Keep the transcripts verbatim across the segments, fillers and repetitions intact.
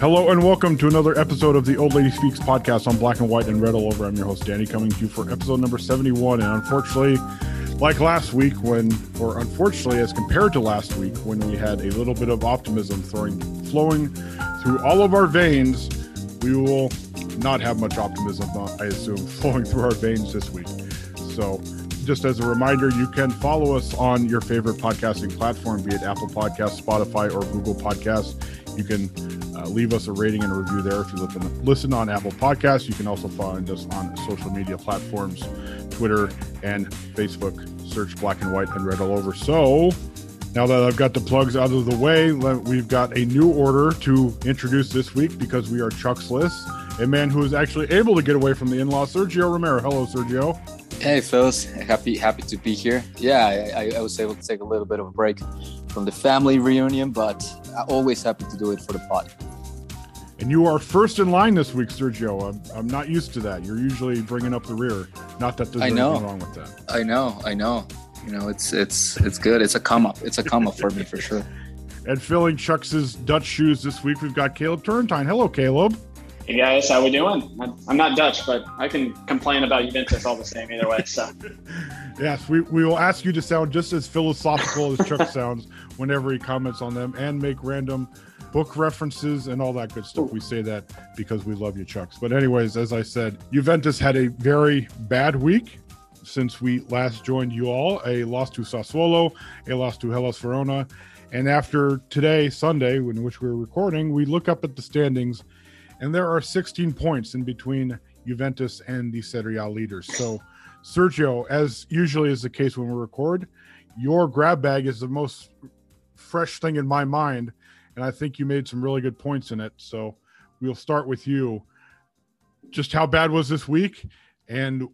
Hello and welcome to another episode of the Old Lady Speaks podcast on Black and White and Red All Over. I'm your host, Danny, coming to you for episode number seventy-one. And unfortunately, like last week when, or unfortunately as compared to last week, when we had a little bit of optimism throwing, flowing through all of our veins, we will not have much optimism, I assume, flowing through our veins this week. So just as a reminder, you can follow us on your favorite podcasting platform, be it Apple Podcasts, Spotify, or Google Podcasts. You can uh, leave us a rating and a review there if you listen, listen on Apple Podcasts. You can also find us on social media platforms, Twitter and Facebook. Search Black and White and Red All Over. So now that I've got the plugs out of the way, we've got a new order to introduce this week because we are Chuck's-less, a man who is actually able to get away from the in-law, Sergio Romero. Hello, Sergio. Hey, fellas. Happy happy to be here. Yeah, I, I was able to take a little bit of a break from the family reunion, but I'm always happy to do it for the pod. And you are first in line this week, Sergio. I'm, I'm not used to that. You're usually bringing up the rear. Not that there's anything wrong with that. I know. I know. You know, it's it's it's good. It's a come up. It's a come up for me for sure. And filling Chuck's Dutch shoes this week, we've got Caleb Turrentine. Hello, Caleb. Hey guys, how we doing? I'm not Dutch, but I can complain about Juventus all the same either way. So, yes, we, we will ask you to sound just as philosophical as Chuck sounds whenever he comments on them, and make random book references and all that good stuff. Ooh. We say that because we love you, Chucks. But anyways, as I said, Juventus had a very bad week since we last joined you all. A loss to Sassuolo, a loss to Hellas Verona. And after today, Sunday, in which we were recording, we look up at the standings, and there are sixteen points in between Juventus and the Serie A leaders. So, Sergio, as usually is the case when we record, your grab bag is the most fresh thing in my mind, and I think you made some really good points in it. So we'll start with you. Just how bad was this week, and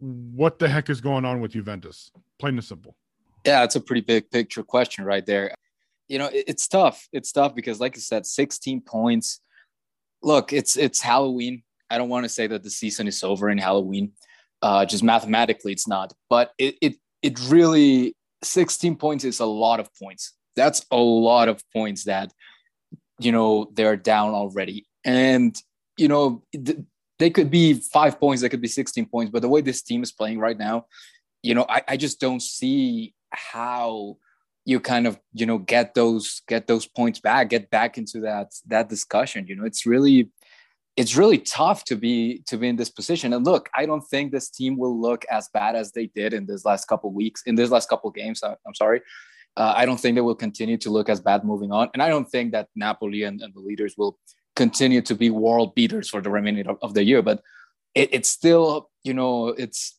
what the heck is going on with Juventus? Plain and simple. Yeah, it's a pretty big picture question right there. You know, it's tough. It's tough because, like I said, sixteen points. Look, it's it's Halloween. I don't want to say that the season is over in Halloween. Uh, just mathematically, it's not. But it it it really, sixteen points is a lot of points. That's a lot of points that, you know, they're down already. And, you know, they could be five points, they could be sixteen points. But the way this team is playing right now, you know, I, I just don't see how you kind of, you know, get those, get those points back, get back into that, that discussion. You know, it's really, it's really tough to be, to be in this position. And look, I don't think this team will look as bad as they did in this last couple of weeks, in this last couple of games. I, I'm sorry. Uh, I don't think they will continue to look as bad moving on. And I don't think that Napoli and, and the leaders will continue to be world beaters for the remainder of, of the year, but it, it's still, you know, it's,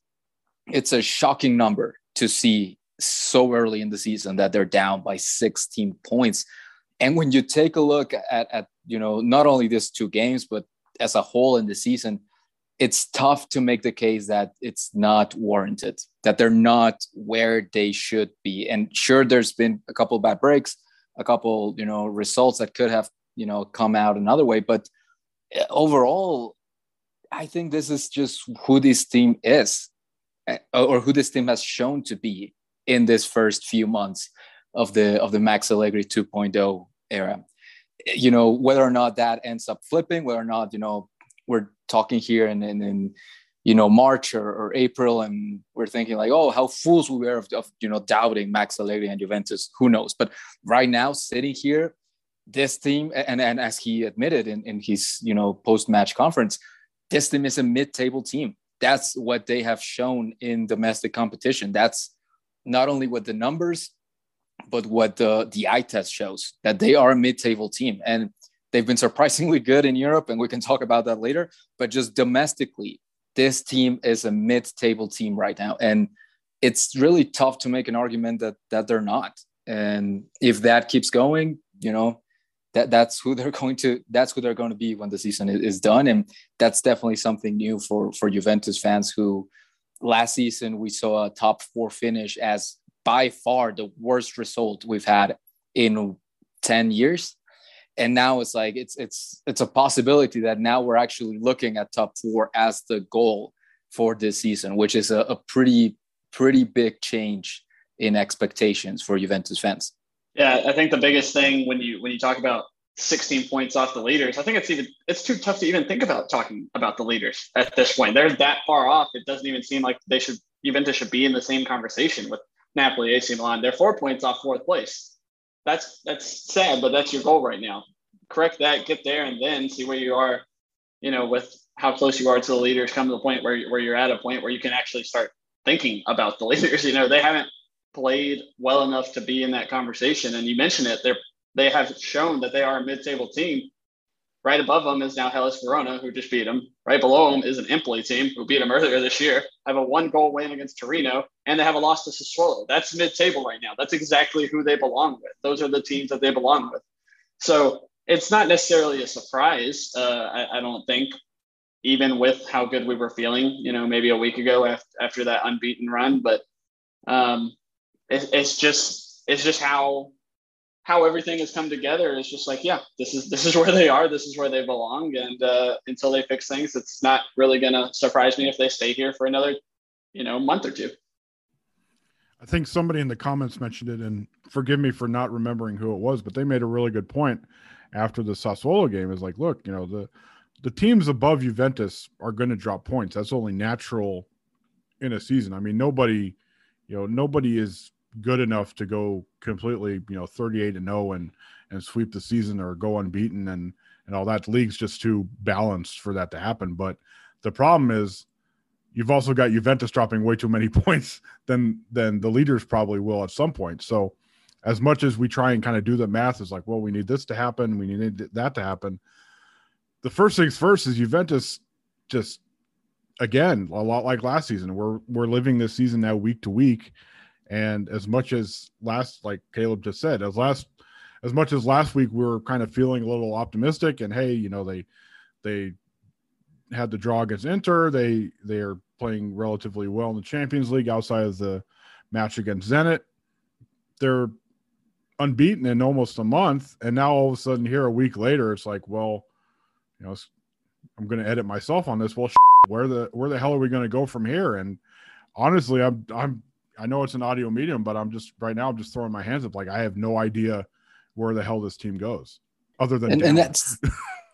it's a shocking number to see so early in the season that they're down by sixteen points. And when you take a look at, at, you know, not only these two games, but as a whole in the season, it's tough to make the case that it's not warranted, that they're not where they should be. And sure, there's been a couple of bad breaks, a couple, you know, results that could have, you know, come out another way. But overall, I think this is just who this team is, or who this team has shown to be in this first few months of the of the Max Allegri two point oh era. You know, whether or not that ends up flipping, whether or not, you know, we're talking here in, in, in you know, March or, or April, and we're thinking like, oh, how fools we were of, of, you know, doubting Max Allegri and Juventus, who knows? But right now, sitting here, this team, and, and as he admitted in, in his, you know, post-match conference, this team is a mid-table team. That's what they have shown in domestic competition. That's not only what the numbers, but what the, the eye test shows, that they are a mid-table team. And they've been surprisingly good in Europe, and we can talk about that later. But just domestically, this team is a mid-table team right now. And it's really tough to make an argument that that they're not. And if that keeps going, you know, that that's who they're going to that's who they're going to be when the season is done. And that's definitely something new for, for Juventus fans, who last season we saw a top four finish as by far the worst result we've had in ten years. And now it's like, it's, it's, it's a possibility that now we're actually looking at top four as the goal for this season, which is a, a pretty, pretty big change in expectations for Juventus fans. Yeah. I think the biggest thing when you, when you talk about sixteen points off the leaders, I think it's even, it's too tough to even think about talking about the leaders at this point. They're that far off. It doesn't even seem like they should, Juventus should be in the same conversation with Napoli, A C Milan. They're four points off fourth place. That's that's sad, but that's your goal right now. Correct that, get there, and then see where you are, you know, with how close you are to the leaders, come to the point where, where you're at a point where you can actually start thinking about the leaders. You know, they haven't played well enough to be in that conversation. And you mentioned it, they're, they have shown that they are a mid-table team. Right above them is now Hellas Verona, who just beat them. Right below them is an Empoli team who beat them earlier this year, have a one-goal win against Torino, and they have a loss to Sassuolo. That's mid-table right now. That's exactly who they belong with. Those are the teams that they belong with. So it's not necessarily a surprise, uh, I, I don't think, even with how good we were feeling, you know, maybe a week ago after, after that unbeaten run. But um, it, it's just it's just how – how everything has come together is just like, yeah, this is, this is where they are. This is where they belong. And uh, until they fix things, it's not really going to surprise me if they stay here for another, you know, month or two. I think somebody in the comments mentioned it, and forgive me for not remembering who it was, but they made a really good point after the Sassuolo game is like, look, you know, the, the teams above Juventus are going to drop points. That's only natural in a season. I mean, nobody, you know, nobody is good enough to go completely, you know, thirty-eight and oh and, and sweep the season or go unbeaten and, and all that. The league's just too balanced for that to happen. But the problem is you've also got Juventus dropping way too many points than, than the leaders probably will at some point. So as much as we try and kind of do the math, it's like, well, we need this to happen. We need that to happen. The first things first is Juventus just, again, a lot like last season, we're, we're living this season now week to week. And as much as last, like Caleb just said, as last, as much as last week, we were kind of feeling a little optimistic and, hey, you know, they, they had the draw against Inter. They, they are playing relatively well in the Champions League outside of the match against Zenit. They're unbeaten in almost a month. And now all of a sudden here a week later, it's like, well, you know, I'm going to edit myself on this. Well, shit, where the, where the hell are we going to go from here? And honestly, I'm, I'm, I know it's an audio medium, but I'm just right now, I'm just throwing my hands up. Like, I have no idea where the hell this team goes other than, and, and that's,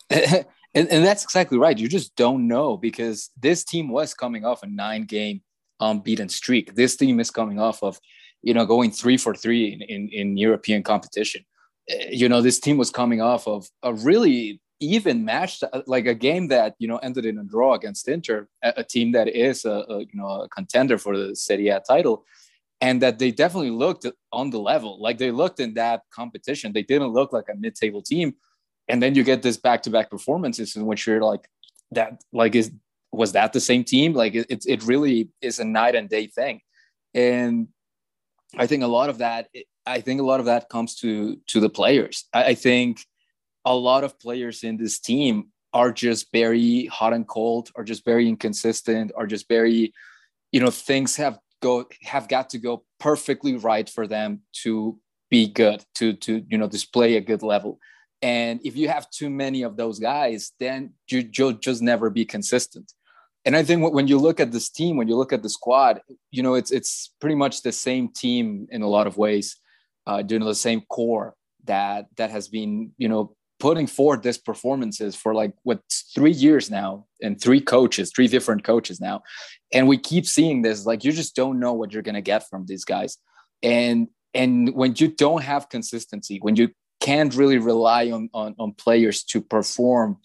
and, and that's exactly right. You just don't know, because this team was coming off a nine game unbeaten streak. This team is coming off of you know, going three for three in, in, in European competition. You know, this team was coming off of a really even match, like a game that, you know, ended in a draw against Inter, a team that is a, a you know, a contender for the Serie A title, and that they definitely looked on the level. Like, they looked in that competition. They didn't look like a mid-table team. And then you get this back-to-back performances in which you're like, that, like, is, was that the same team? Like, it, it really is a night and day thing. And I think a lot of that, I think a lot of that comes to, to the players. I think a lot of players in this team are just very hot and cold, are just very inconsistent, are just very, you know, things have go have got to go perfectly right for them to be good, to, to, you know, display a good level. And if you have too many of those guys, then you, you'll just never be consistent. And I think when you look at this team, when you look at the squad, you know, it's, it's pretty much the same team in a lot of ways, uh, doing the same core that, that has been, you know, putting forward these performances for like what three years now, and three coaches, three different coaches now. And we keep seeing this, like, you just don't know what you're going to get from these guys. And, and when you don't have consistency, when you can't really rely on, on, on players to perform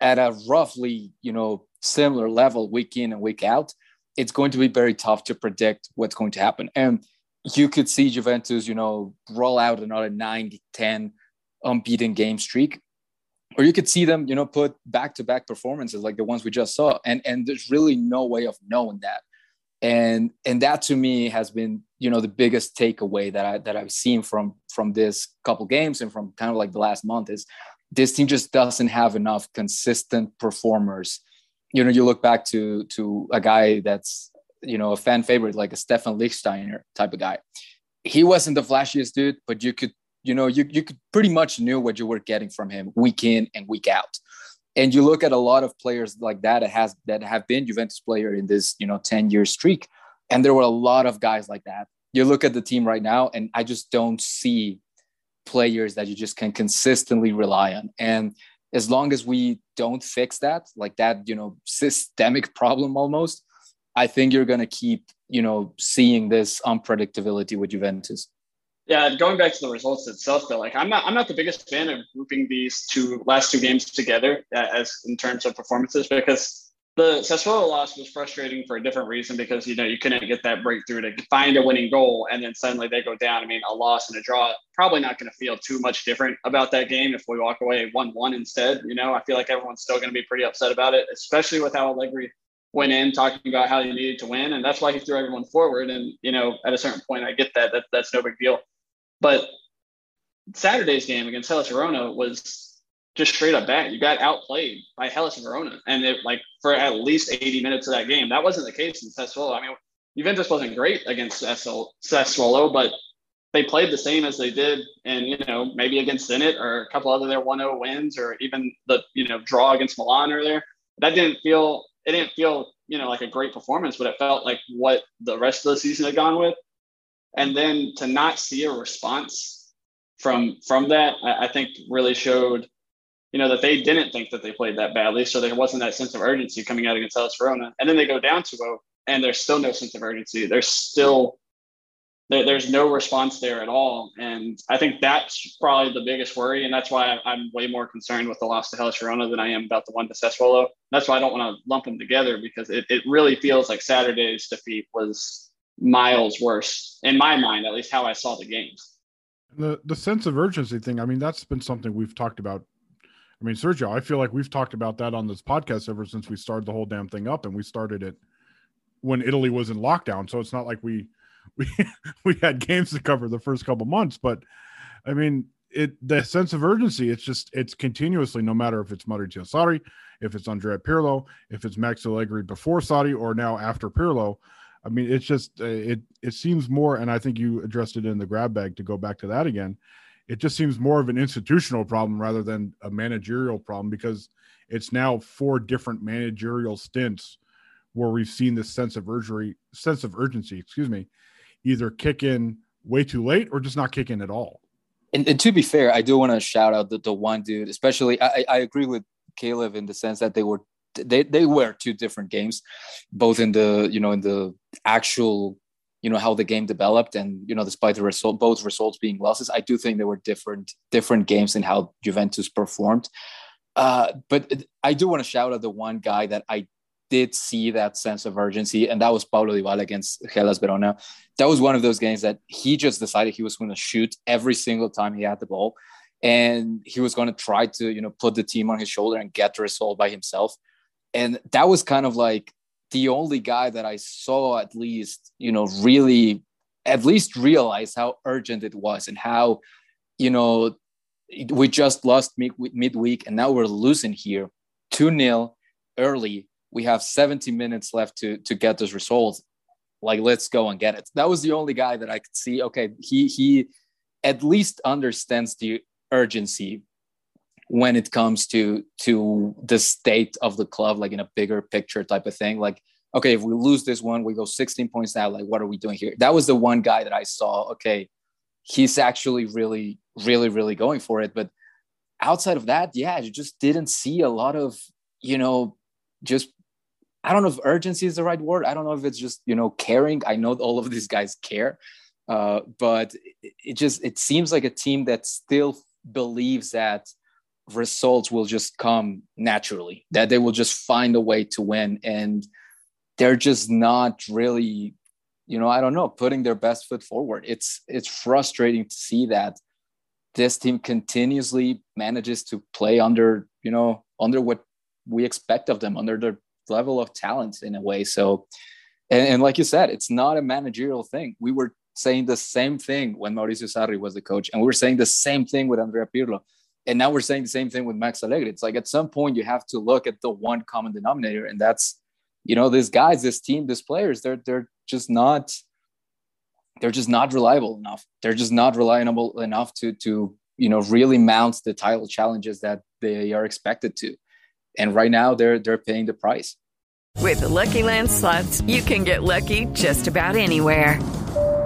at a roughly, you know, similar level week in and week out, it's going to be very tough to predict what's going to happen. And you could see Juventus, you know, roll out another nine, ten unbeaten game streak, or you could see them, you know, put back-to-back performances like the ones we just saw. And, and there's really no way of knowing that. And, and that to me has been, you know, the biggest takeaway that I, that I've seen from, from this couple games and from kind of like the last month, is this team just doesn't have enough consistent performers. You know, you look back to, to a guy that's, you know, a fan favorite, like a Stefan Lichtsteiner type of guy. He wasn't the flashiest dude, but you could, you know, you, you could pretty much knew what you were getting from him week in and week out. And you look at a lot of players like that, it has, that have been Juventus player in this, you know, ten year streak. And there were a lot of guys like that. You look at the team right now, and I just don't see players that you just can consistently rely on. And as long as we don't fix that, like that, you know, systemic problem almost, I think you're going to keep, you know, seeing this unpredictability with Juventus. Yeah, going back to the results itself, though, like I'm not, I'm not the biggest fan of grouping these two last two games together as in terms of performances, because the Sassuolo loss was frustrating for a different reason, because, you know, you couldn't get that breakthrough to find a winning goal, and then suddenly they go down. I mean, a loss and a draw, probably not going to feel too much different about that game if we walk away one one instead. You know, I feel like everyone's still going to be pretty upset about it, especially with how Allegri went in talking about how you needed to win, and that's why he threw everyone forward. And, you know, at a certain point, I get that, that that's no big deal. But Saturday's game against Hellas Verona was just straight up bad. You got outplayed by Hellas Verona, and it, like, for at least eighty minutes of that game. That wasn't the case in Sassuolo. I mean, Juventus wasn't great against Sassuolo, but they played the same as they did, and, you know, maybe against Zenit or a couple other their one nil wins, or even the, you know, draw against Milan earlier. That didn't feel it didn't feel you know like a great performance, but it felt like what the rest of the season had gone with. And then to not see a response from from that, I, I think really showed, you know, that they didn't think that they played that badly. So there wasn't that sense of urgency coming out against Hellas Verona. And then they go down two nil, and there's still no sense of urgency. There's still there, there's no response there at all. And I think that's probably the biggest worry. And that's why I'm way more concerned with the loss to Hellas Verona than I am about the one to Sassuolo. That's why I don't want to lump them together, because it, it really feels like Saturday's defeat was miles worse, in my mind, at least how I saw the games. The the sense of urgency thing, I mean, that's been something we've talked about. I mean, Sergio, I feel like we've talked about that on this podcast ever since we started the whole damn thing up, and we started it when Italy was in lockdown. So it's not like we we we had games to cover the first couple months, but I mean, it the sense of urgency, it's just, it's continuously, no matter if it's Maurizio Sarri, if it's Andrea Pirlo, if it's Max Allegri before Sarri or now after Pirlo. I mean, it's just, it it seems more, and I think you addressed it in the grab bag to go back to that again. It just seems more of an institutional problem rather than a managerial problem, because it's now four different managerial stints where we've seen this sense of urgency, sense of urgency, excuse me, either kick in way too late or just not kick in at all. And, and to be fair, I do want to shout out the, the one dude, especially, I, I agree with Caleb in the sense that they were They they were two different games, both in the, you know, in the actual you know, how the game developed. And, you know, despite the result, both results being losses, I do think there were different, different games in how Juventus performed. Uh, but I do want to shout out the one guy that I did see that sense of urgency, and that was Paulo Dybala against Hellas Verona. That was one of those games that he just decided he was going to shoot every single time he had the ball. And he was going to try to, you know, put the team on his shoulder and get the result by himself. And that was kind of like the only guy that I saw at least, you know, really at least realize how urgent it was and how, you know, we just lost mid- midweek and now we're losing here two nil early. We have seventy minutes left to to get this result. Like, let's go and get it. That was the only guy that I could see. Okay, he he at least understands the urgency when it comes to to the state of the club, like in a bigger picture type of thing. Like, okay, if we lose this one, we go sixteen points now. Like, what are we doing here? That was the one guy that I saw. Okay, he's actually really, really, really going for it. But outside of that, yeah, you just didn't see a lot of, you know, just, I don't know if urgency is the right word. I don't know if it's just, you know, caring. I know all of these guys care, uh, but it, it just, it seems like a team that still believes that results will just come naturally, that they will just find a way to win. And they're just not really, you know, I don't know, putting their best foot forward. It's, it's frustrating to see that this team continuously manages to play under, you know, under what we expect of them, under their level of talent in a way. So, and, and like you said, it's not a managerial thing. We were saying the same thing when Maurizio Sarri was the coach, and we were saying the same thing with Andrea Pirlo. And now we're saying the same thing with Max Allegri. It's like, at some point you have to look at the one common denominator, and that's, you know, these guys, this team, these players, they're, they're just not, they're just not reliable enough. They're just not reliable enough to, to, you know, really mount the title challenges that they are expected to. And right now, they're they're paying the price. With the Lucky Land Slots, you can get lucky just about anywhere.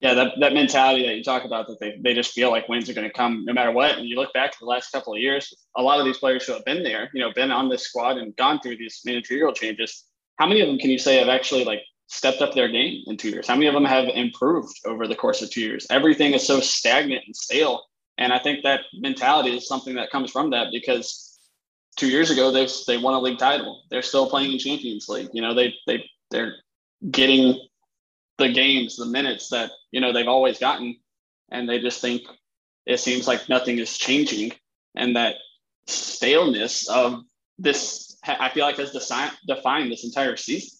Yeah, that, that mentality that you talk about, that they, they just feel like wins are going to come no matter what. And you look back to the last couple of years, a lot of these players who have been there, you know, been on this squad and gone through these managerial changes, how many of them can you say have actually, like, stepped up their game in two years? How many of them have improved over the course of two years? Everything is so stagnant and stale. And I think that mentality is something that comes from that, because two years ago, they they won a league title. They're still playing in Champions League. You know, they they they're getting the games, the minutes that, you know, they've always gotten, and they just think it seems like nothing is changing, and that staleness of this, I feel like, has design, defined this entire season.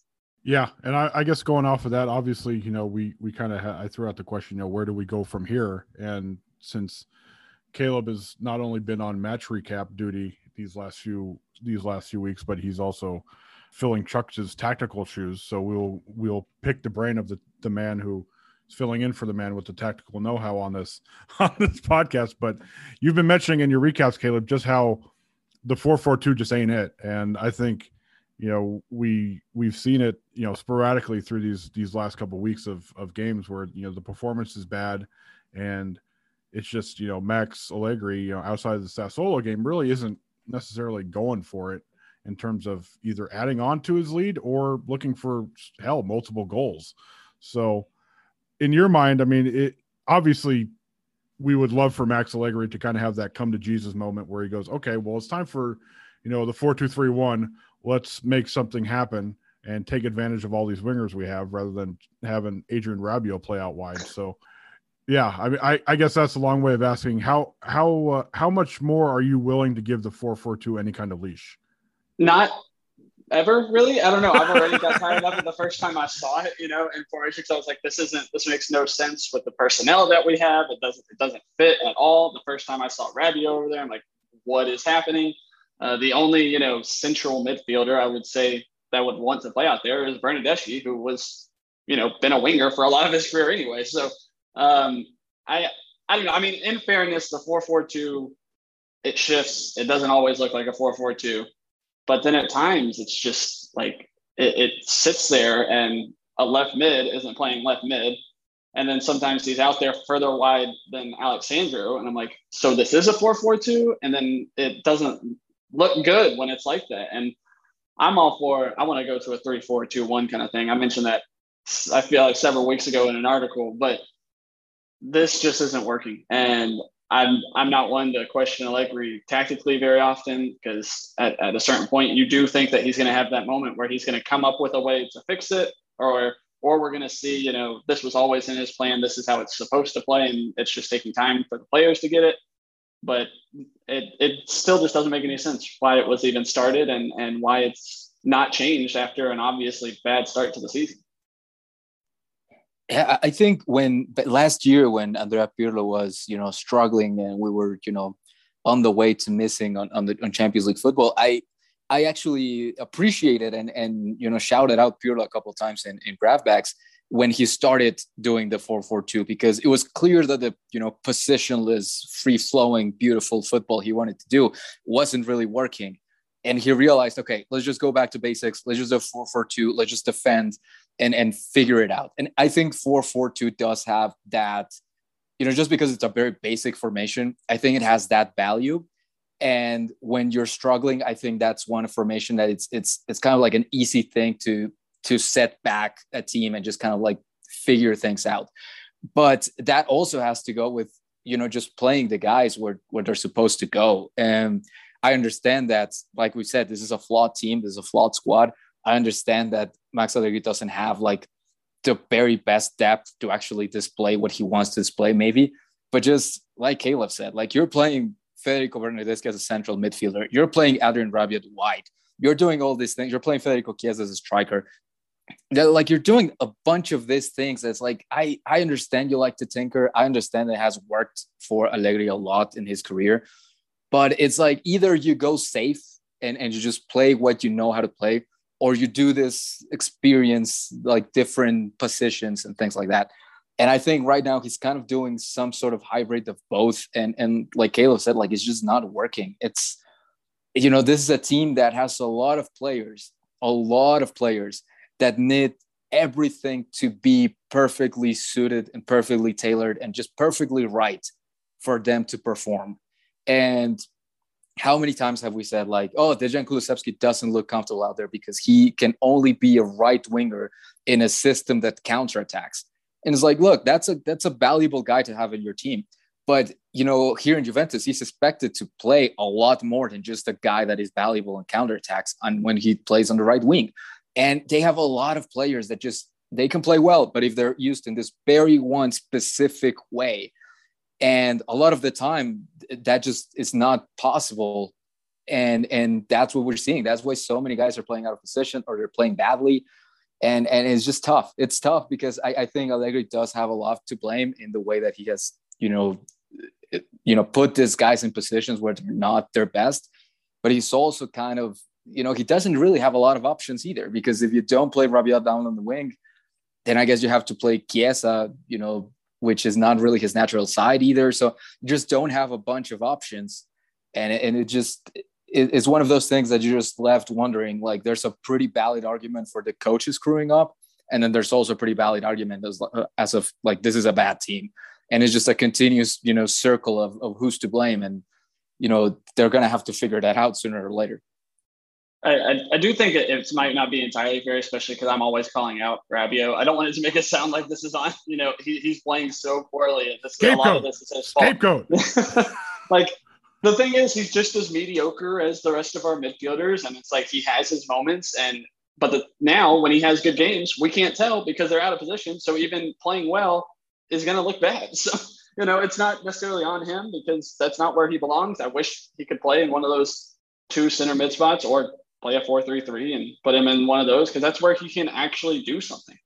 Yeah, and I, I guess going off of that, obviously, you know, we we kind of ha- I threw out the question, you know, where do we go from here? And since Caleb has not only been on match recap duty these last few these last few weeks, but he's also filling Chuck's tactical shoes. So we'll we'll pick the brain of the, the man who is filling in for the man with the tactical know-how on this on this podcast. But you've been mentioning in your recaps, Caleb, just how the four four two just ain't it. And I think, you know, we we've seen it, you know, sporadically through these these last couple of weeks of of games where, you know, the performance is bad, and it's just, you know, Max Allegri, you know, outside of the Sassuolo game, really isn't necessarily going for it in terms of either adding on to his lead or looking for, hell, multiple goals. So in your mind, I mean, it obviously we would love for Max Allegri to kind of have that come to Jesus moment where he goes, okay, well, it's time for, you know, the four, two, three, one, let's make something happen and take advantage of all these wingers we have, rather than having Adrien Rabiot play out wide. So Yeah, I mean, I, I guess that's a long way of asking how how uh, how much more are you willing to give the four four two any kind of leash? Not ever, really. I don't know. I've already got tired of it the first time I saw it, you know, in four eighty-six. I was like, this isn't. This makes no sense with the personnel that we have. It doesn't. It doesn't fit at all. The first time I saw Rabiot over there, I'm like, what is happening? Uh, the only you know central midfielder I would say that would want to play out there is Bernardeschi, who was you know been a winger for a lot of his career anyway. So. Um, I, I don't know. I mean, in fairness, the four four two, it shifts. It doesn't always look like a four four two, but then at times it's just like, it, it sits there and a left mid isn't playing left mid. And then sometimes he's out there further wide than Alexandro. And I'm like, so this is a four four two. And then it doesn't look good when it's like that. And I'm all for, I want to go to a three four two one kind of thing. I mentioned that I feel like several weeks ago in an article, but this just isn't working. And I'm I'm not one to question Allegri tactically very often, because at, at a certain point, you do think that he's going to have that moment where he's going to come up with a way to fix it, or or we're going to see, you know, this was always in his plan. This is how it's supposed to play. And it's just taking time for the players to get it. But it it still just doesn't make any sense why it was even started and, and why it's not changed after an obviously bad start to the season. I think when last year when Andrea Pirlo was, you know, struggling and we were, you know, on the way to missing on, on the on Champions League football, I I actually appreciated and, and you know, shouted out Pirlo a couple of times in, in draftbacks when he started doing the four four two, because it was clear that the, you know, positionless, free-flowing, beautiful football he wanted to do wasn't really working. And he realized, okay, let's just go back to basics. Let's just do four four two. Let's just defend and, and figure it out. And I think four four two does have that, you know, just because it's a very basic formation, I think it has that value. And when you're struggling, I think that's one formation that it's it's it's kind of like an easy thing to to set back a team and just kind of like figure things out. But that also has to go with, you know, just playing the guys where where they're supposed to go. And I understand that, like we said, this is a flawed team. This is a flawed squad. I understand that Max Allegri doesn't have like the very best depth to actually display what he wants to display, maybe. But just like Caleb said, like you're playing Federico Bernardeschi as a central midfielder. You're playing Adrien Rabiot wide. You're doing all these things. You're playing Federico Chiesa as a striker. They're, like you're doing a bunch of these things. That's like, I, I understand you like to tinker. I understand it has worked for Allegri a lot in his career. But it's like either you go safe and, and you just play what you know how to play, or you do this experience, like different positions and things like that. And I think right now he's kind of doing some sort of hybrid of both. And, and like Caleb said, like, it's just not working. It's, you know, this is a team that has a lot of players, a lot of players that need everything to be perfectly suited and perfectly tailored and just perfectly right for them to perform. And how many times have we said, like, oh, Dejan Kulusevski doesn't look comfortable out there because he can only be a right winger in a system that counterattacks. And it's like, look, that's a that's a valuable guy to have in your team. But, you know, here in Juventus, he's expected to play a lot more than just a guy that is valuable in counterattacks and when he plays on the right wing. And they have a lot of players that just, they can play well, but if they're used in this very one specific way, and a lot of the time that just is not possible. And, and that's what we're seeing. That's why so many guys are playing out of position or they're playing badly. And, and it's just tough. It's tough because I, I think Allegri does have a lot to blame in the way that he has, you know, you know, put these guys in positions where they're not their best, but he's also kind of, you know, he doesn't really have a lot of options either, because if you don't play Rabiot down on the wing, then I guess you have to play Chiesa, you know, which is not really his natural side either. So you just don't have a bunch of options. And, and it just it, it's one of those things that you're just left wondering, like there's a pretty valid argument for the coaches screwing up. And then there's also a pretty valid argument as, as of like, this is a bad team. And it's just a continuous, you know, circle of, of who's to blame. And, you know, they're going to have to figure that out sooner or later. I, I, I do think it, it might not be entirely fair, especially because I'm always calling out Rabiot. I don't want it to make it sound like this is on, you know, he, he's playing so poorly. This, a lot of this is his fault. Scapegoat. Like, the thing is, he's just as mediocre as the rest of our midfielders. And it's like he has his moments. And but the, now when he has good games, we can't tell because they're out of position. So even playing well, is going to look bad. So, you know, it's not necessarily on him because that's not where he belongs. I wish he could play in one of those two center mid spots or play a four three three and put him in one of those because that's where he can actually do something.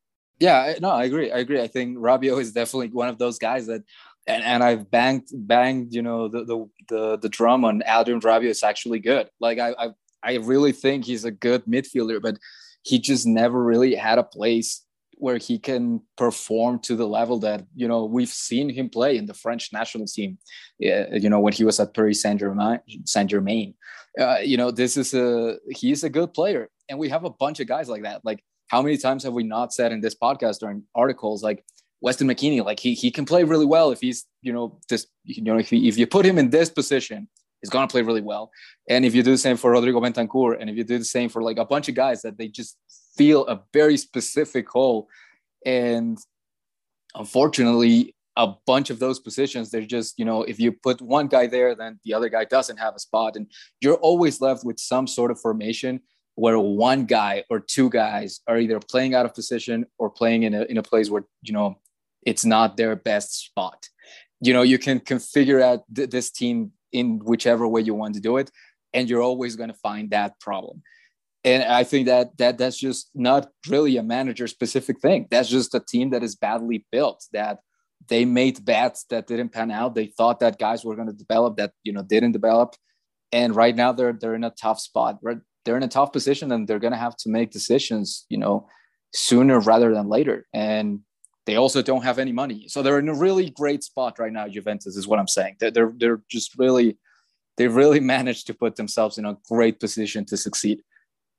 Yeah, no, I agree. I agree. I think Rabiot is definitely one of those guys that, and, and I've banged, banged, you know, the the the, the drum on Adrien Rabiot is actually good. Like I, I I really think he's a good midfielder, but he just never really had a place where he can perform to the level that, you know, we've seen him play in the French national team, you know, when he was at Paris Saint-Germain, Saint-Germain. Uh, you know, this is a, he's a good player. And we have a bunch of guys like that. Like, how many times have we not said in this podcast or in articles, like Weston McKennie, like he he can play really well if he's, you know, this, you know, if, he, if you put him in this position, he's going to play really well. And if you do the same for Rodrigo Bentancur, and if you do the same for like a bunch of guys that they just feel a very specific hole. And unfortunately, a bunch of those positions, they're just, you know, if you put one guy there, then the other guy doesn't have a spot. And you're always left with some sort of formation where one guy or two guys are either playing out of position or playing in a in a place where, you know, it's not their best spot. You know, you can configure out th- this team in whichever way you want to do it, and you're always going to find that problem. And I think that that that's just not really a manager-specific thing. That's just a team that is badly built, that they made bets that didn't pan out. They thought that guys were going to develop that, you know, didn't develop. And right now they're they're in a tough spot. Right? They're in a tough position, and they're going to have to make decisions, you know, sooner rather than later. And they also don't have any money. So they're in a really great spot right now, Juventus, is what I'm saying. They're they're, they're just really, they really managed to put themselves in a great position to succeed.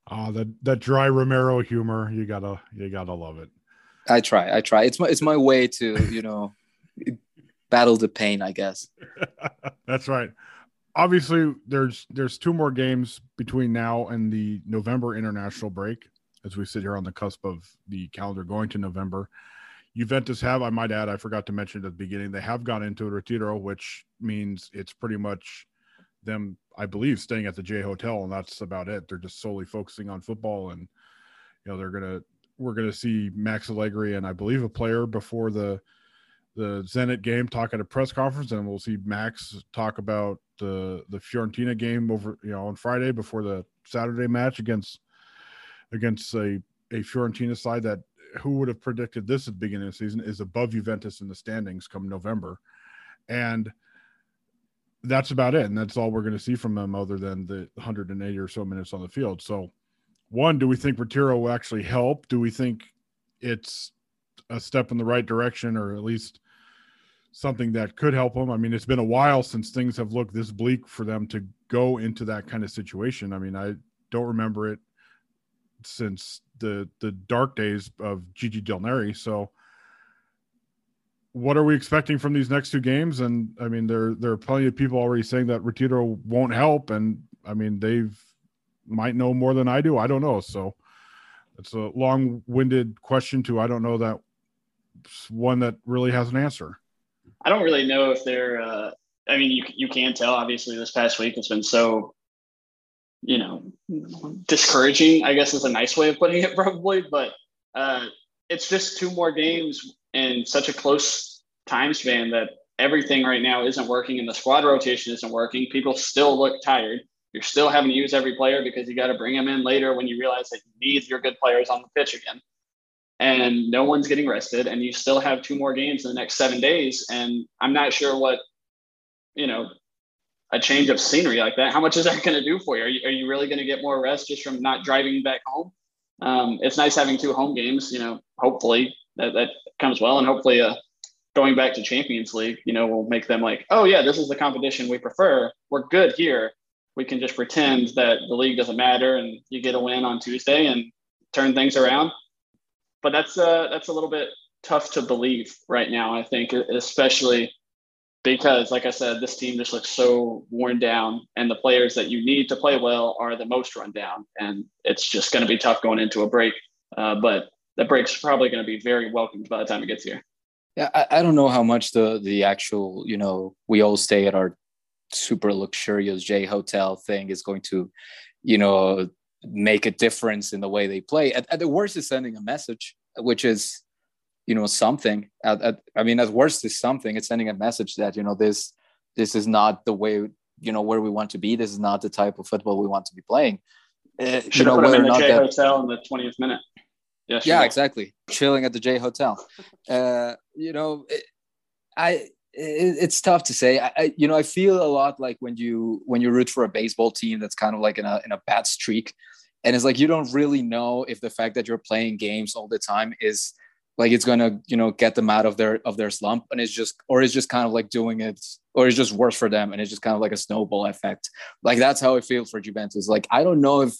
Oh, that, that dry Romero humor. You gotta, you gotta love it. I try. I try. It's my, it's my way to, you know, battle the pain, I guess. That's right. Obviously there's, there's two more games between now and the November international break. As we sit here on the cusp of the calendar going to November, Juventus have, I might add, I forgot to mention at the beginning, they have gone into a retiro, which means it's pretty much them, I believe, staying at the J Hotel, and that's about it. They're just solely focusing on football, and you know they're gonna we're gonna see Max Allegri and I believe a player before the the Zenit game talk at a press conference, and we'll see Max talk about the the Fiorentina game over you know on Friday before the Saturday match against against a a Fiorentina side that who would have predicted this at the beginning of the season is above Juventus in the standings come November, and that's about it. And that's all we're going to see from them other than the one hundred eighty or so minutes on the field. So one, do we think Retiro will actually help? Do we think it's a step in the right direction, or at least something that could help them? I mean, it's been a while since things have looked this bleak for them to go into that kind of situation. I mean, I don't remember it since the, the dark days of Gigi Del Neri. So what are we expecting from these next two games? And I mean, there, there are plenty of people already saying that Retiro won't help. And I mean, they've might know more than I do. I don't know. So it's a long winded question to, I don't know that one that really has an answer. I don't really know if they're, uh, I mean, you, you can tell, obviously this past week, it's been so, you know, discouraging, I guess is a nice way of putting it probably, but uh, it's just two more games in such a close time span that everything right now isn't working and the squad rotation isn't working. People still look tired. You're still having to use every player because you got to bring them in later when you realize that you need your good players on the pitch again. And no one's getting rested, and you still have two more games in the next seven days. And I'm not sure what, you know, a change of scenery like that, how much is that going to do for you? Are you, are you really going to get more rest just from not driving back home? Um, it's nice having two home games, you know, hopefully that, that comes well. And hopefully uh, going back to Champions League, you know, will make them like, oh yeah, this is the competition we prefer. We're good here. We can just pretend that the league doesn't matter and you get a win on Tuesday and turn things around. But that's uh, that's a little bit tough to believe right now, I think, especially because, like I said, this team just looks so worn down, and the players that you need to play well are the most run down. And it's just going to be tough going into a break. Uh, but the break's probably going to be very welcomed by the time it gets here. Yeah, I, I don't know how much the the actual, you know, we all stay at our super luxurious J Hotel thing is going to, you know, make a difference in the way they play. At, at the worst is sending a message, which is, you know, something. At, at, I mean, at worst is something. It's sending a message that, you know, this this is not the way, you know, where we want to be. This is not the type of football we want to be playing. Uh, should you know, have put him in the J that... Hotel in the twentieth minute. Yeah, yeah, exactly. Chilling at the J Hotel. Uh, you know, it, I it, it's tough to say. I, I you know I feel a lot like when you when you root for a baseball team that's kind of like in a in a bad streak, and it's like you don't really know if the fact that you're playing games all the time is like it's gonna you know get them out of their of their slump, and it's just or it's just kind of like doing it or it's just worse for them, and it's just kind of like a snowball effect. Like that's how I feel for Juventus. Like I don't know if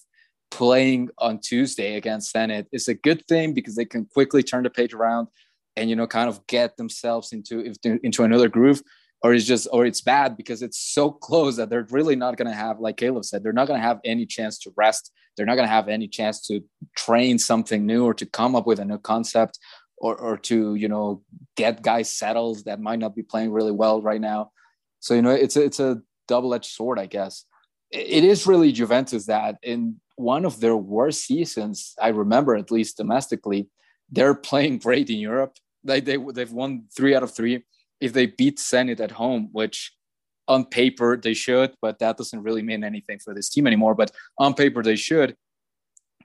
playing on Tuesday against Zenit is a good thing because they can quickly turn the page around and, you know, kind of get themselves into into another groove, or it's just or it's bad because it's so close that they're really not going to have, like Caleb said, they're not going to have any chance to rest. They're not going to have any chance to train something new or to come up with a new concept or or to, you know, get guys settled that might not be playing really well right now. So, you know, it's a, it's a double-edged sword, I guess. It is really Juventus that in one of their worst seasons, I remember, at least domestically, they're playing great in Europe. Like they, they've won three out of three. If they beat Zenit at home, which on paper they should, but that doesn't really mean anything for this team anymore. But on paper they should.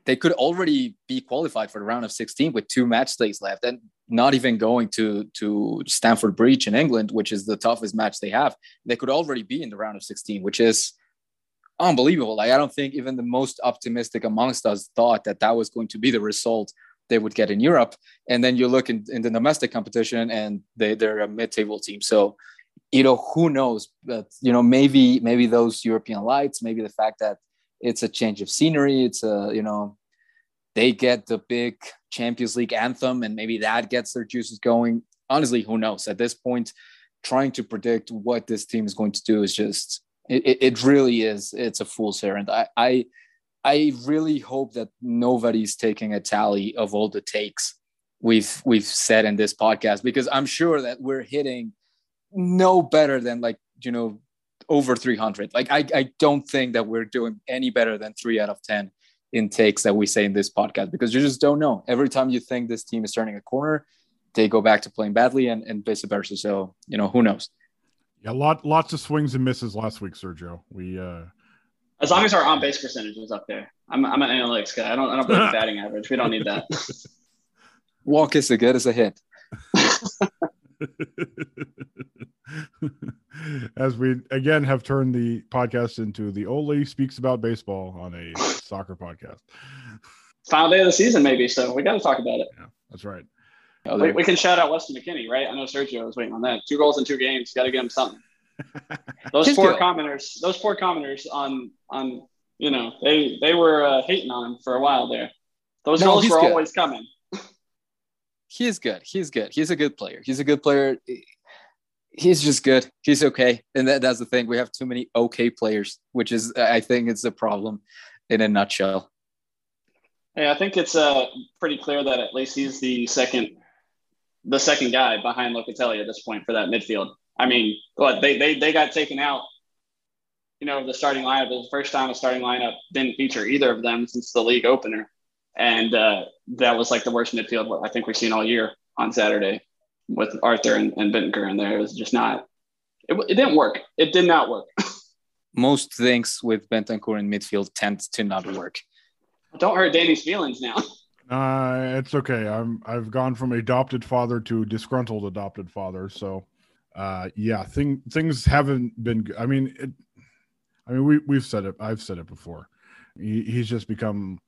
They could already be qualified for the round of sixteen with two match days left and not even going to, to Stamford Bridge in England, which is the toughest match they have. They could already be in the round of sixteen, which is unbelievable. Like, I don't think even the most optimistic amongst us thought that that was going to be the result they would get in Europe. And then you look in, in the domestic competition and they, they're a mid-table team. So, you know, who knows? But, you know, maybe maybe those European lights, maybe the fact that it's a change of scenery, it's a, you know, they get the big Champions League anthem and maybe that gets their juices going. Honestly, who knows? At this point, trying to predict what this team is going to do is just... It, it really is. It's a fool's errand. I, I I really hope that nobody's taking a tally of all the takes we've we've said in this podcast, because I'm sure that we're hitting no better than like, you know, over three hundred. Like, I, I don't think that we're doing any better than three out of ten in takes that we say in this podcast, because you just don't know. Every time you think this team is turning a corner, they go back to playing badly and, and vice versa. So, you know, who knows? Yeah, lot lots of swings and misses last week, Sergio. We uh, as long as our on base percentage is up there. I'm I'm an analytics guy. I don't I don't play batting average. We don't need that. Walk is as good as a hit. As we again have turned the podcast into the Oli Speaks About Baseball on a soccer podcast. Final day of the season, maybe. So we got to talk about it. Yeah, that's right. Oh, we, we can shout out Weston McKennie, right? I know Sergio was waiting on that. Two goals in two games. Got to give him something. Those poor commenters. Those poor commenters on on you know they they were uh, hating on him for a while there. Those no, goals were good. Always coming. He is good. He's good. He's a good player. He's a good player. He's just good. He's okay. And that, that's the thing. We have too many okay players, which is I think it's the problem in a nutshell. Hey, I think it's uh, pretty clear that at least he's the second. the second guy behind Locatelli at this point for that midfield. I mean, what they, they, they got taken out, you know, the starting lineup. The first time a starting lineup didn't feature either of them since the league opener. And uh, that was like the worst midfield I think we've seen all year on Saturday with Arthur and, and Bentancur in there. It was just not, it, it didn't work. It did not work. Most things with Bentancur in midfield tend to not work. Don't hurt Danny's feelings now. Uh, it's okay. I'm, I've gone from adopted father to disgruntled adopted father. So, uh, yeah, thing, things haven't been good. I mean, it, I mean, we, we've said it, I've said it before. He, he's just become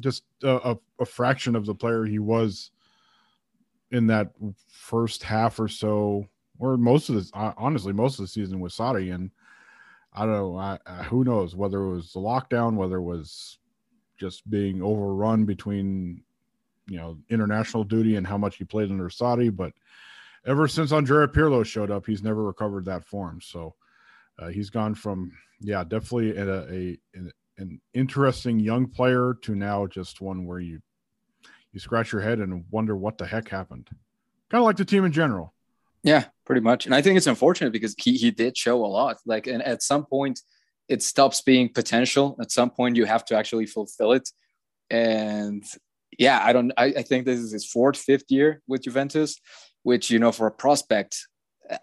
just a, a, a fraction of the player he was in that first half or so, or most of this, honestly, most of the season with Sarri. And I don't know, I, I, who knows whether it was the lockdown, whether it was just being overrun between, you know, international duty and how much he played under Sarri. But ever since Andrea Pirlo showed up, he's never recovered that form. So uh, he's gone from, yeah, definitely a, a, a an interesting young player to now just one where you you scratch your head and wonder what the heck happened. Kind of like the team in general. Yeah, pretty much. And I think it's unfortunate because he, he did show a lot. Like, and at some point, it stops being potential. At some point, you have to actually fulfill it. And yeah, I don't, I, I think this is his fourth, fifth year with Juventus, which, you know, for a prospect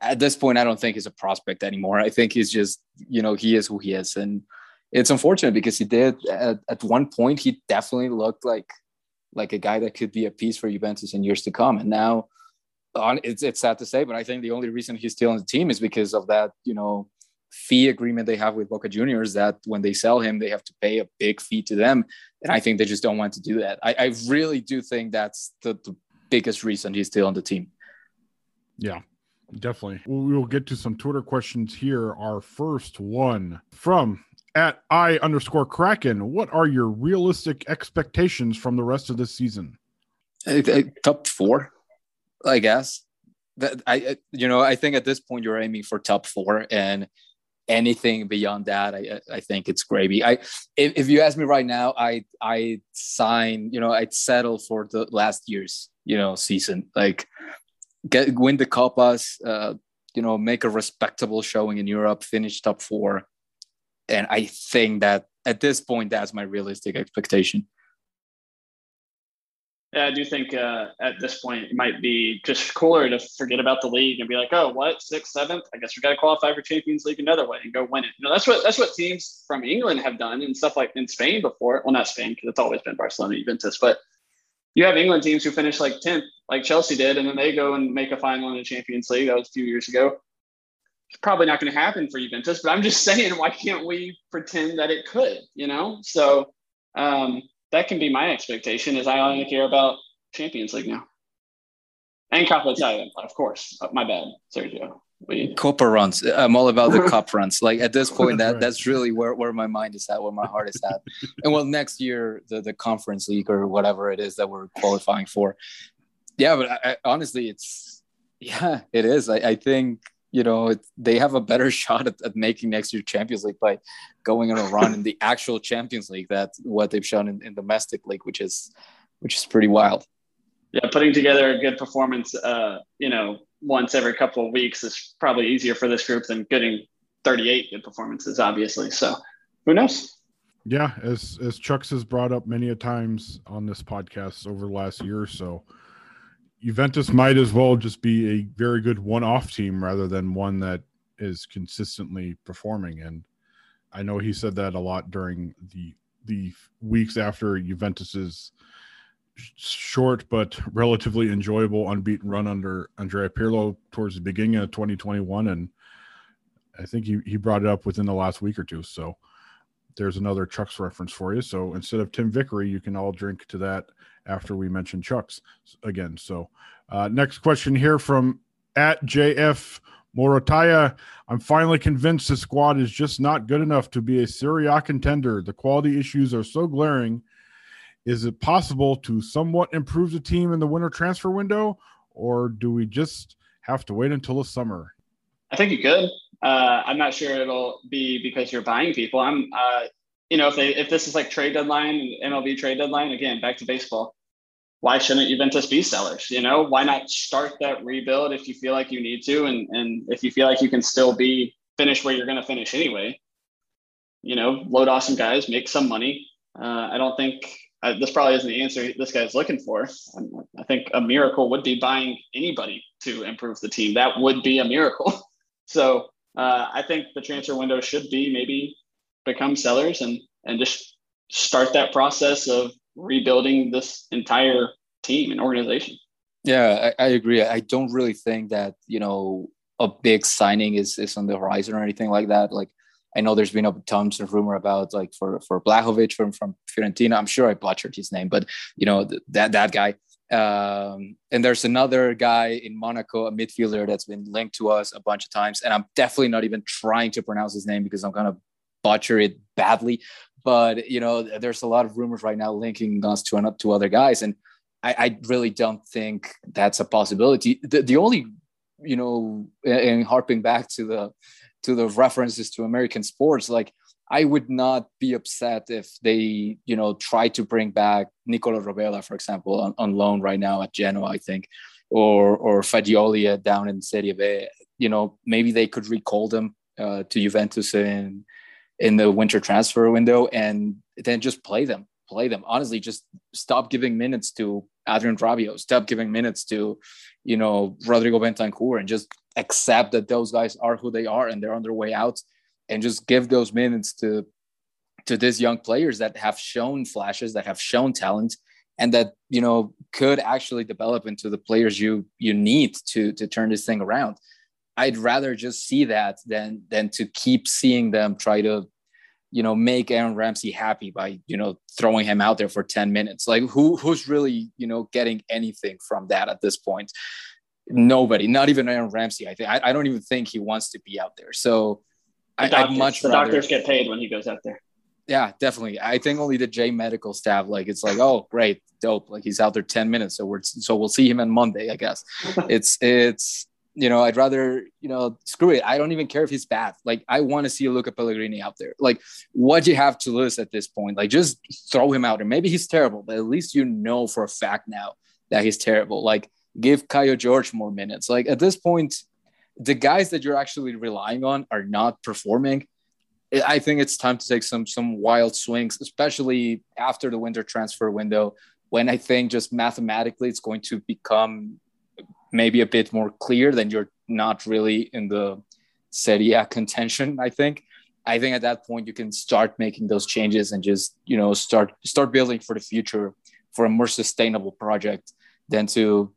at this point, I don't think he's a prospect anymore. I think he's just, you know, he is who he is. And it's unfortunate because he did at, at one point, he definitely looked like, like a guy that could be a piece for Juventus in years to come. And now on, it's, it's sad to say, but I think the only reason he's still on the team is because of that, you know, fee agreement they have with Boca Juniors, that when they sell him, they have to pay a big fee to them. And I think they just don't want to do that. I, I really do think that's the, the biggest reason he's still on the team. Yeah, definitely. We will get to some Twitter questions here. Our first one from at I underscore Kraken. What are your realistic expectations from the rest of this season? I, I, top four, I guess. That I, you know, I think at this point you're aiming for top four, and anything beyond that, I, I think it's gravy. I, if, if you ask me right now, I, I sign, you know, I'd settle for the last year's, you know, season, like get, win the Copas, uh, you know, make a respectable showing in Europe, finish top four. And I think that at this point, that's my realistic expectation. Yeah, I do think uh, at this point it might be just cooler to forget about the league and be like, oh, what, sixth, seventh? I guess we got to qualify for Champions League another way and go win it. You know, that's what that's what teams from England have done and stuff like in Spain before. Well, not Spain because it's always been Barcelona, Juventus, but you have England teams who finish like tenth, like Chelsea did, and then they go and make a final in the Champions League. That was a few years ago. It's probably not going to happen for Juventus, but I'm just saying, why can't we pretend that it could? You know, so. Um, That can be my expectation, is I only care about Champions League now. And Copa Italia, of course. My bad, Sergio. We... Copa runs. I'm all about the cup runs. Like at this point, that that's really where, where my mind is at, where my heart is at. And well, next year, the, the Conference League or whatever it is that we're qualifying for. Yeah, but I, I, honestly, it's – yeah, it is. I, I think – you know, it, they have a better shot at, at making next year's Champions League by going on a run in the actual Champions League. That's what they've shown in, in domestic league, which is, which is pretty wild. Yeah. Putting together a good performance, uh, you know, once every couple of weeks is probably easier for this group than getting thirty-eight good performances, obviously. So who knows? Yeah. As, as Chucks has brought up many a times on this podcast over the last year or so, Juventus might as well just be a very good one-off team rather than one that is consistently performing. And I know he said that a lot during the the weeks after Juventus's short but relatively enjoyable unbeaten run under Andrea Pirlo towards the beginning of twenty twenty-one. And I think he, he brought it up within the last week or two. So there's another Chucks reference for you. So instead of Tim Vickery, you can all drink to that after we mentioned Chucks again. So uh, next question here from at J F Morotaya. I'm finally convinced the squad is just not good enough to be a Serie A contender. The quality issues are so glaring. Is it possible to somewhat improve the team in the winter transfer window, or do we just have to wait until the summer? I think you could. Uh, I'm not sure it'll be because you're buying people. I'm, uh, you know, if they if this is like trade deadline, M L B trade deadline, again, back to baseball, why shouldn't Juventus be sellers? You know, why not start that rebuild if you feel like you need to, and, and if you feel like you can still be finish where you're going to finish anyway, you know, load off some guys, make some money. Uh, I don't think uh, this probably isn't the answer this guy's looking for. I think a miracle would be buying anybody to improve the team. That would be a miracle. So uh, I think the transfer window should be maybe become sellers and and just start that process of rebuilding this entire team and organization. Yeah, I, I agree. I don't really think that, you know, a big signing is, is on the horizon or anything like that. Like, I know there's been a tons of rumor about like for, for Blahovic from, from Fiorentina. I'm sure I butchered his name, but you know, th- that, that guy. Um, and there's another guy in Monaco, a midfielder that's been linked to us a bunch of times. And I'm definitely not even trying to pronounce his name because I'm kind of butcher it badly, but you know, there's a lot of rumors right now linking us to and up to other guys, and I, I really don't think that's a possibility. The, the only, you know, and harping back to the to the references to American sports, like I would not be upset if they, you know, try to bring back Nicolò Rovella, for example, on, on loan right now at Genoa, I think, or or Fagioli down in Serie B. You know, maybe they could recall them uh, to Juventus in. in the winter transfer window and then just play them play them. Honestly, just stop giving minutes to Adrien Rabiot. Stop giving minutes to, you know, Rodrigo Bentancur, and just accept that those guys are who they are and they're on their way out, and just give those minutes to to these young players that have shown flashes, that have shown talent, and that, you know, could actually develop into the players you you need to to turn this thing around. I'd rather just see that than than to keep seeing them try to, you know, make Aaron Ramsey happy by, you know, throwing him out there for ten minutes. Like, who who's really, you know, getting anything from that at this point? Nobody, not even Aaron Ramsey. I think I, I don't even think he wants to be out there. So the I, doctors, I'd much the rather, doctors get paid when he goes out there. Yeah, definitely. I think only the J medical staff, like, it's like, oh, great, dope. Like, he's out there ten minutes. So we're, so we'll see him on Monday, I guess. It's, it's, you know, I'd rather, you know, screw it. I don't even care if he's bad. Like, I want to see Luca Pellegrini out there. Like, what do you have to lose at this point? Like, just throw him out. And maybe he's terrible, but at least you know for a fact now that he's terrible. Like, give Kaio Jorge more minutes. Like, at this point, the guys that you're actually relying on are not performing. I think it's time to take some some wild swings, especially after the winter transfer window, when I think just mathematically it's going to become maybe a bit more clear that you're not really in the Serie A contention, I think. I think at that point you can start making those changes and just, you know, start start building for the future, for a more sustainable project than to,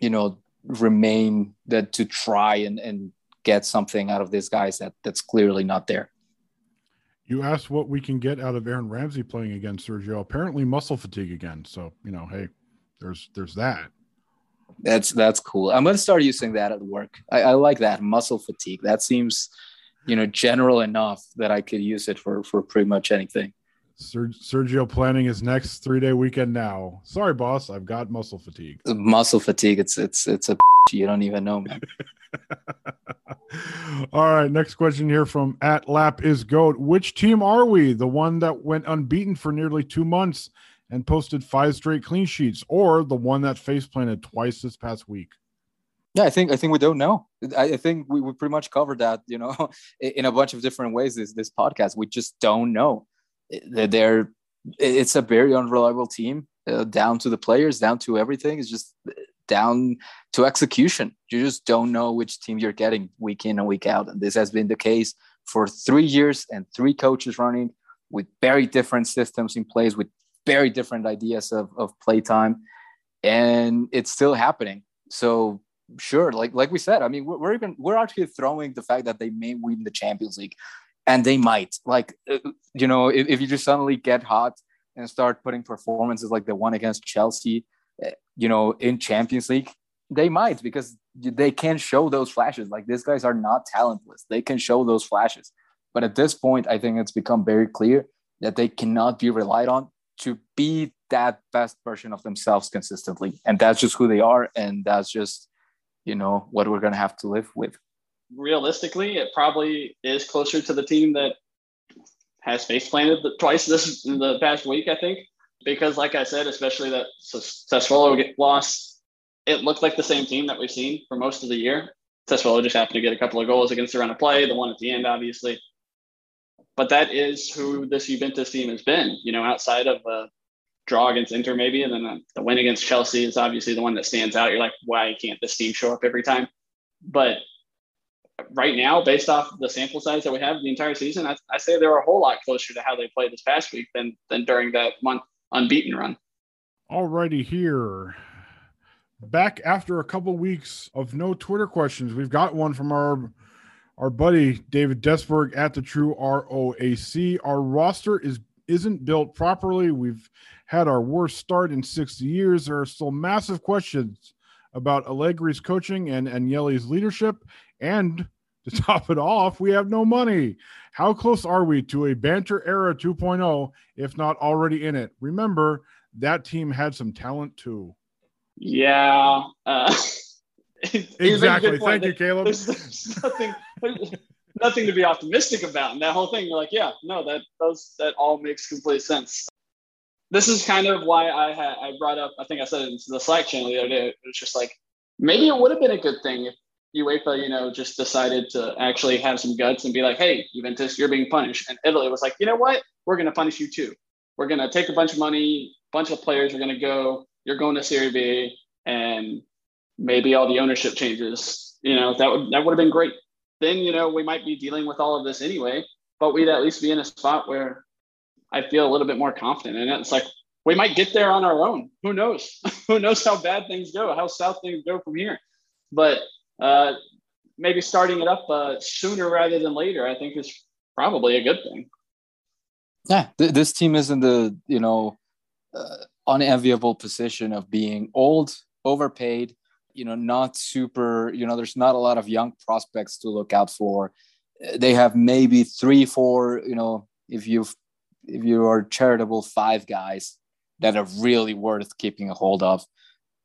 you know, remain that to try and, and get something out of these guys that that's clearly not there. You asked what we can get out of Aaron Ramsey playing against Sergio. Apparently muscle fatigue again. So, you know, hey, there's there's that. That's that's cool. I'm going to start using that at work. I, I like that, muscle fatigue. That seems, you know, general enough that I could use it for, for pretty much anything. Sergio planning his next three-day weekend now. Sorry, boss, I've got muscle fatigue. Muscle fatigue, it's it's it's a you don't even know, man. All right, next question here from at Lap is Goat. Which team are we? The one that went unbeaten for nearly two months and posted five straight clean sheets, or the one that face planted twice this past week? Yeah, I think I think we don't know. I, I think we, we pretty much covered that, you know, in a bunch of different ways. This this podcast, we just don't know. They're it's a very unreliable team, uh, down to the players, down to everything. It's just down to execution. You just don't know which team you're getting week in and week out. And this has been the case for three years and three coaches running, with very different systems in place, with very different ideas of, of play time. And it's still happening. So sure, like like we said, I mean, we're, we're even we're actually throwing the fact that they may win the Champions League, and they might. Like, you know, if, if you just suddenly get hot and start putting performances like the one against Chelsea, you know, in Champions League, they might, because they can show those flashes. Like, these guys are not talentless. They can show those flashes. But at this point, I think it's become very clear that they cannot be relied on to be that best version of themselves consistently. And that's just who they are. And that's just, you know, what we're going to have to live with. Realistically, it probably is closer to the team that has face planted twice this in the past week, I think. Because, like I said, especially that Sassuolo loss, it looked like the same team that we've seen for most of the year. Sassuolo just happened to get a couple of goals against the run of play, the one at the end, obviously. But that is who this Juventus team has been, you know, outside of a draw against Inter maybe, and then the win against Chelsea is obviously the one that stands out. You're like, why can't this team show up every time? But right now, based off the sample size that we have the entire season, I, I say they're a whole lot closer to how they played this past week than than during that month unbeaten run. All righty, here back after a couple weeks of no Twitter questions, we've got one from our our buddy David Desberg at the True R O A C. Our roster is isn't built properly. We've had our worst start in sixty years. There are still massive questions about Allegri's coaching and Agnelli's leadership, and to top it off, we have no money. How close are we to a banter era two point oh, if not already in it? Remember, that team had some talent too. Yeah. Uh, exactly. Thank you, Caleb. There's, there's nothing, there's nothing to be optimistic about in that whole thing. You're like, yeah, no, that those, that all makes complete sense. This is kind of why I had I brought up, I think I said it in the Slack channel the other day. It was just like, maybe it would have been a good thing if UEFA, you know, just decided to actually have some guts and be like, hey, Juventus, you're being punished. And Italy was like, you know what? We're going to punish you too. we're going to take a bunch of money, bunch of players are going to go, you're going to Serie B, and maybe all the ownership changes. You know, that would, that would have been great. Then, you know, we might be dealing with all of this anyway, but we'd at least be in a spot where I feel a little bit more confident in it. It's like, we might get there on our own. Who knows? Who knows how bad things go, how south things go from here. But uh, maybe starting it up uh, sooner rather than later, I think is probably a good thing. Yeah, th- this team is in the, you know, uh, unenviable position of being old, overpaid, you know, not super, you know, there's not a lot of young prospects to look out for. They have maybe three, four, you know, if you've, if you are charitable, five guys that are really worth keeping a hold of.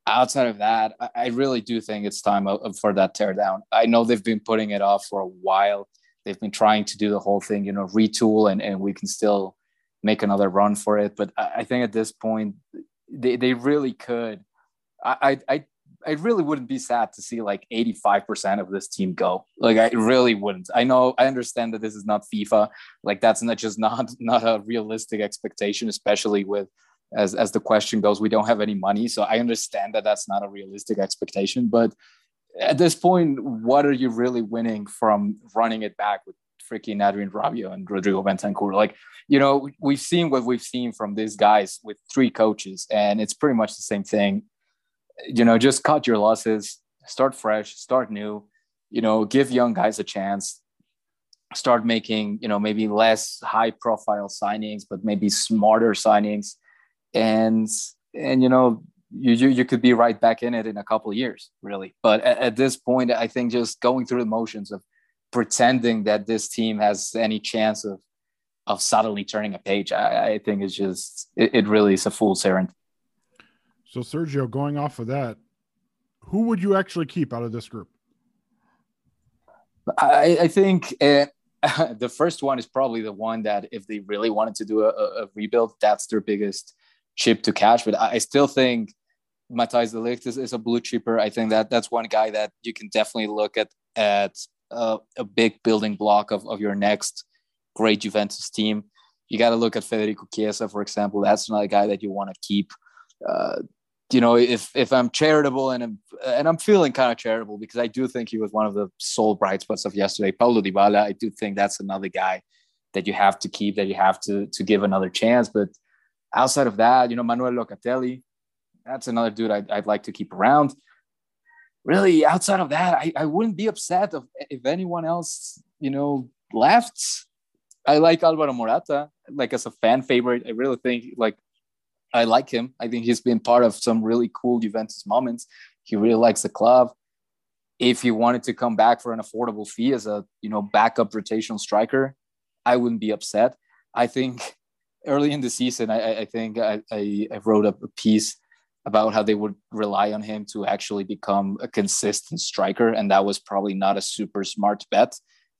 Outside of that, I really do think it's time for that teardown. I know they've been putting it off for a while. They've been trying to do the whole thing, you know, retool, and, and we can still make another run for it. But I think at this point, they, they really could. I, I I really wouldn't be sad to see like eighty-five percent of this team go. Like, I really wouldn't. I know, I understand that this is not FIFA. Like, that's not just not not a realistic expectation, especially with, As as the question goes, we don't have any money. So I understand that that's not a realistic expectation. But at this point, what are you really winning from running it back with freaking Adrien Rabiot and Rodrigo Bentancur? Like, you know, we've seen what we've seen from these guys with three coaches, and it's pretty much the same thing. You know, just cut your losses, start fresh, start new, you know, give young guys a chance. Start making, you know, maybe less high profile signings, but maybe smarter signings. And, and, you know, you, you, you could be right back in it in a couple of years, really. But at, at this point, I think just going through the motions of pretending that this team has any chance of, of suddenly turning a page, I, I think it's just, it, it really is a fool's errand. So Sergio, going off of that, who would you actually keep out of this group? I, I think uh, the first one is probably the one that if they really wanted to do a, a rebuild, that's their biggest chip to cash. But I still think Matthijs de Ligt is, is a blue chipper. I think that that's one guy that you can definitely look at at uh, a big building block of, of your next great Juventus team. You got to look at Federico Chiesa, for example. That's another guy that you want to keep. Uh, you know, if if I'm charitable and I'm, and I'm feeling kind of charitable because I do think he was one of the sole bright spots of yesterday. Paulo Dybala, I do think that's another guy that you have to keep, that you have to to give another chance. But outside of that, you know, Manuel Locatelli, that's another dude I'd, I'd like to keep around. Really, outside of that, I, I wouldn't be upset if, if anyone else, you know, left. I like Álvaro Morata, like as a fan favorite. I really think, like, I like him. I think he's been part of some really cool Juventus moments. He really likes the club. If he wanted to come back for an affordable fee as a, you know, backup rotational striker, I wouldn't be upset. I think... Early in the season, I, I think I, I wrote up a piece about how they would rely on him to actually become a consistent striker, and that was probably not a super smart bet.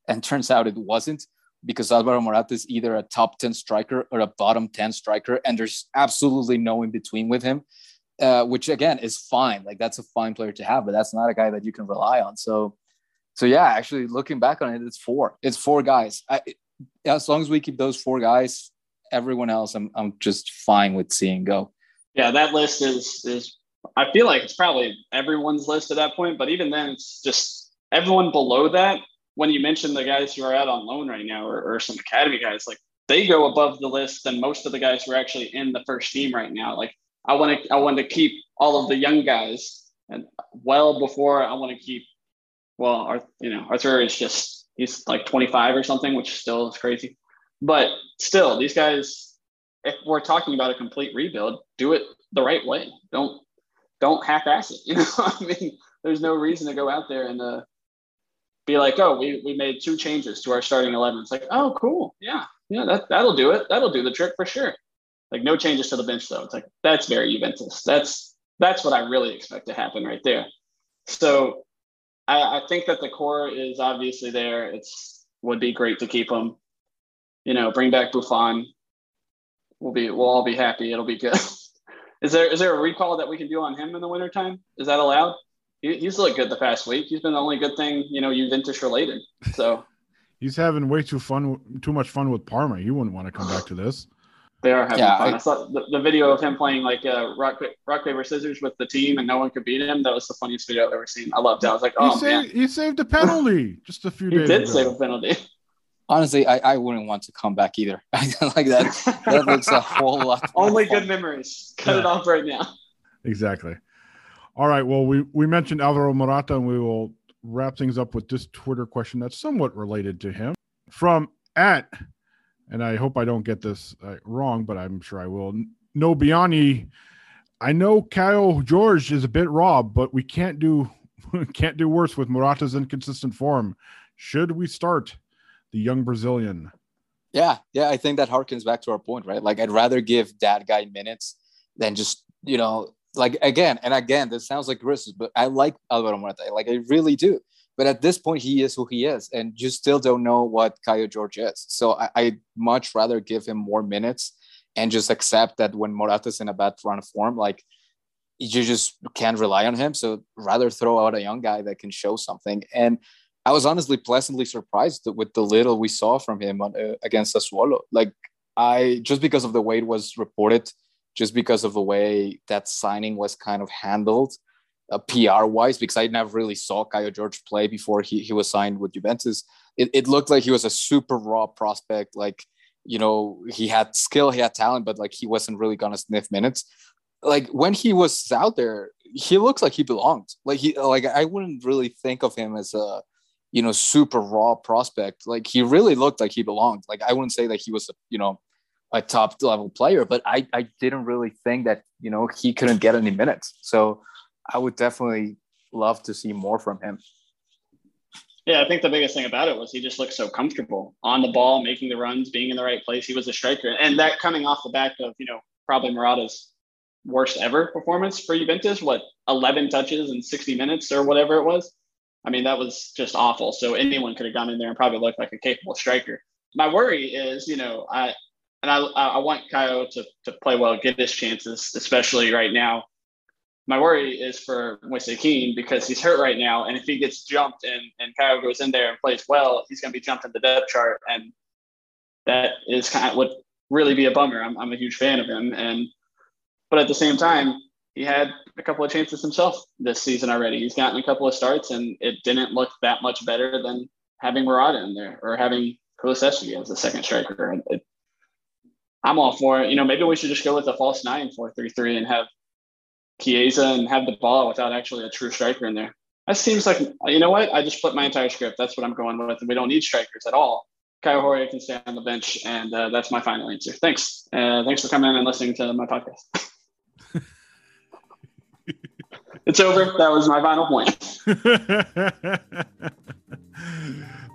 And turns out it wasn't, because Álvaro Morata is either a top ten striker or a bottom ten striker, and there's absolutely no in between with him, uh, which again is fine. Like, that's a fine player to have, but that's not a guy that you can rely on. So, so yeah, actually looking back on it, it's four. It's four guys. I, as long as we keep those four guys, everyone else I'm I'm just fine with seeing go. Yeah, that list is is I feel like it's probably everyone's list at that point, but even then it's just everyone below that. When you mention the guys who are out on loan right now, or, or some academy guys, like, they go above the list than most of the guys who are actually in the first team right now. Like, I want to I want to keep all of the young guys, and well before I want to keep well our you know Arthur is just he's like twenty-five or something, which still is crazy. But still, these guys, if we're talking about a complete rebuild, do it the right way. Don't don't half-ass it. You know, I mean, there's no reason to go out there and uh, be like, oh, we, we made two changes to our starting eleven. It's like, oh, cool. Yeah, yeah, that, that'll do it. That'll do the trick for sure. Like, no changes to the bench, though. It's like, that's very Juventus. That's, that's what I really expect to happen right there. So I, I think that the core is obviously there. It's would be great to keep them. You know, bring back Buffon. We'll be, we'll all be happy. It'll be good. Is there, is there a recall that we can do on him in the wintertime? Is that allowed? He, he's looked good the past week. He's been the only good thing, you know, Juventus related. So he's having way too fun, too much fun with Parma. He wouldn't want to come back to this. They are having yeah, fun. I, I saw the, the video of him playing like uh, rock, rock, paper, scissors with the team, and no one could beat him. That was the funniest video I've ever seen. I loved it. I was like, oh, he saved, man. He saved a penalty just a few he days ago. He did save a penalty. Honestly, I, I wouldn't want to come back either. Like that, that looks a whole lot. Only fun. Good memories. Cut yeah. it off right now. Exactly. All right. Well, we, we mentioned Álvaro Morata, and we will wrap things up with this Twitter question that's somewhat related to him. From at... and I hope I don't get this uh, wrong, but I'm sure I will. No Biani, I know Kaio Jorge is a bit raw, but we can't do can't do worse with Morata's inconsistent form. Should we start the young Brazilian? Yeah, yeah, I think that harkens back to our point, right? Like, I'd rather give that guy minutes than just, you know, like again and again. This sounds like criticism, but I like Álvaro Morata, like I really do. But at this point, he is who he is, and you still don't know what Kaio Jorge is. So I, I'd much rather give him more minutes and just accept that when Morata's in a bad run of form, like, you just can't rely on him. So rather throw out a young guy that can show something. And I was honestly pleasantly surprised with the little we saw from him on, uh, against Sassuolo. Like, I just because of the way it was reported, just because of the way that signing was kind of handled, Uh, P R-wise, because I never really saw Kaio Jorge play before he, he was signed with Juventus. It, it looked like he was a super raw prospect. Like, you know, he had skill, he had talent, but like he wasn't really going to sniff minutes. Like, when he was out there, he looked like he belonged. Like, he, like I wouldn't really think of him as a, you know, super raw prospect. Like, he really looked like he belonged. Like, I wouldn't say that he was, a, you know, a top level player, but I, I didn't really think that, you know, he couldn't get any minutes. So I would definitely love to see more from him. Yeah, I think the biggest thing about it was he just looked so comfortable on the ball, making the runs, being in the right place. He was a striker. And that coming off the back of, you know, probably Morata's worst ever performance for Juventus, what, eleven touches in sixty minutes or whatever it was. I mean, that was just awful. So anyone could have gone in there and probably looked like a capable striker. My worry is, you know, I and I, I want Kaio to, to play well, get his chances, especially right now. My worry is for Moise Kean because he's hurt right now. And if he gets jumped and, and Kaio goes in there and plays well, he's going to be jumped in the depth chart. And that is kind of would really be a bummer. I'm, I'm a huge fan of him. And, but at the same time, he had a couple of chances himself this season already. He's gotten a couple of starts and it didn't look that much better than having Morata in there or having Kulusevski as the second striker. And it, I'm all for it. You know, maybe we should just go with a false nine, four, three, three and have Chiesa and have the ball without actually a true striker in there. That seems like, you know what? I just flipped my entire script. That's what I'm going with. And we don't need strikers at all. Kaio Jorge can stay on the bench. And uh, that's my final answer. Thanks. Uh, thanks for coming in and listening to my podcast. It's over. That was my final point.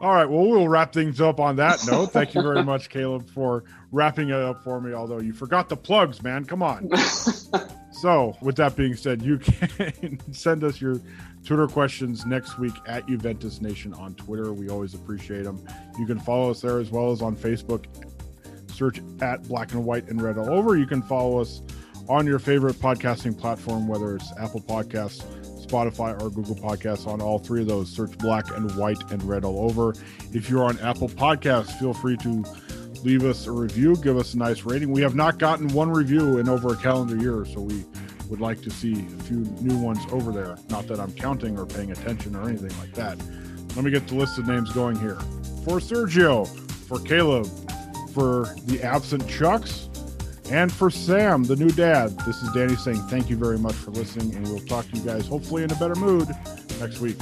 All right. Well, we'll wrap things up on that note. Thank you very much, Caleb, for wrapping it up for me. Although you forgot the plugs, man. Come on. So with that being said, you can send us your Twitter questions next week at Juventus Nation on Twitter. We always appreciate them. You can follow us there as well as on Facebook. Search at Black and White and Red All Over. You can follow us on your favorite podcasting platform, whether it's Apple Podcasts, Spotify, or Google Podcasts. On all three of those, search Black and White and Red All Over. If you're on Apple Podcasts, feel free to leave us a review, give us a nice rating. We have not gotten one review in over a calendar year, so we would like to see a few new ones over there. Not that I'm counting or paying attention or anything like that. Let me get the list of names going here. For Sergio, for Caleb, for the absent Chucks, and for Sam, the new dad, this is Danny saying thank you very much for listening, and we'll talk to you guys hopefully in a better mood next week.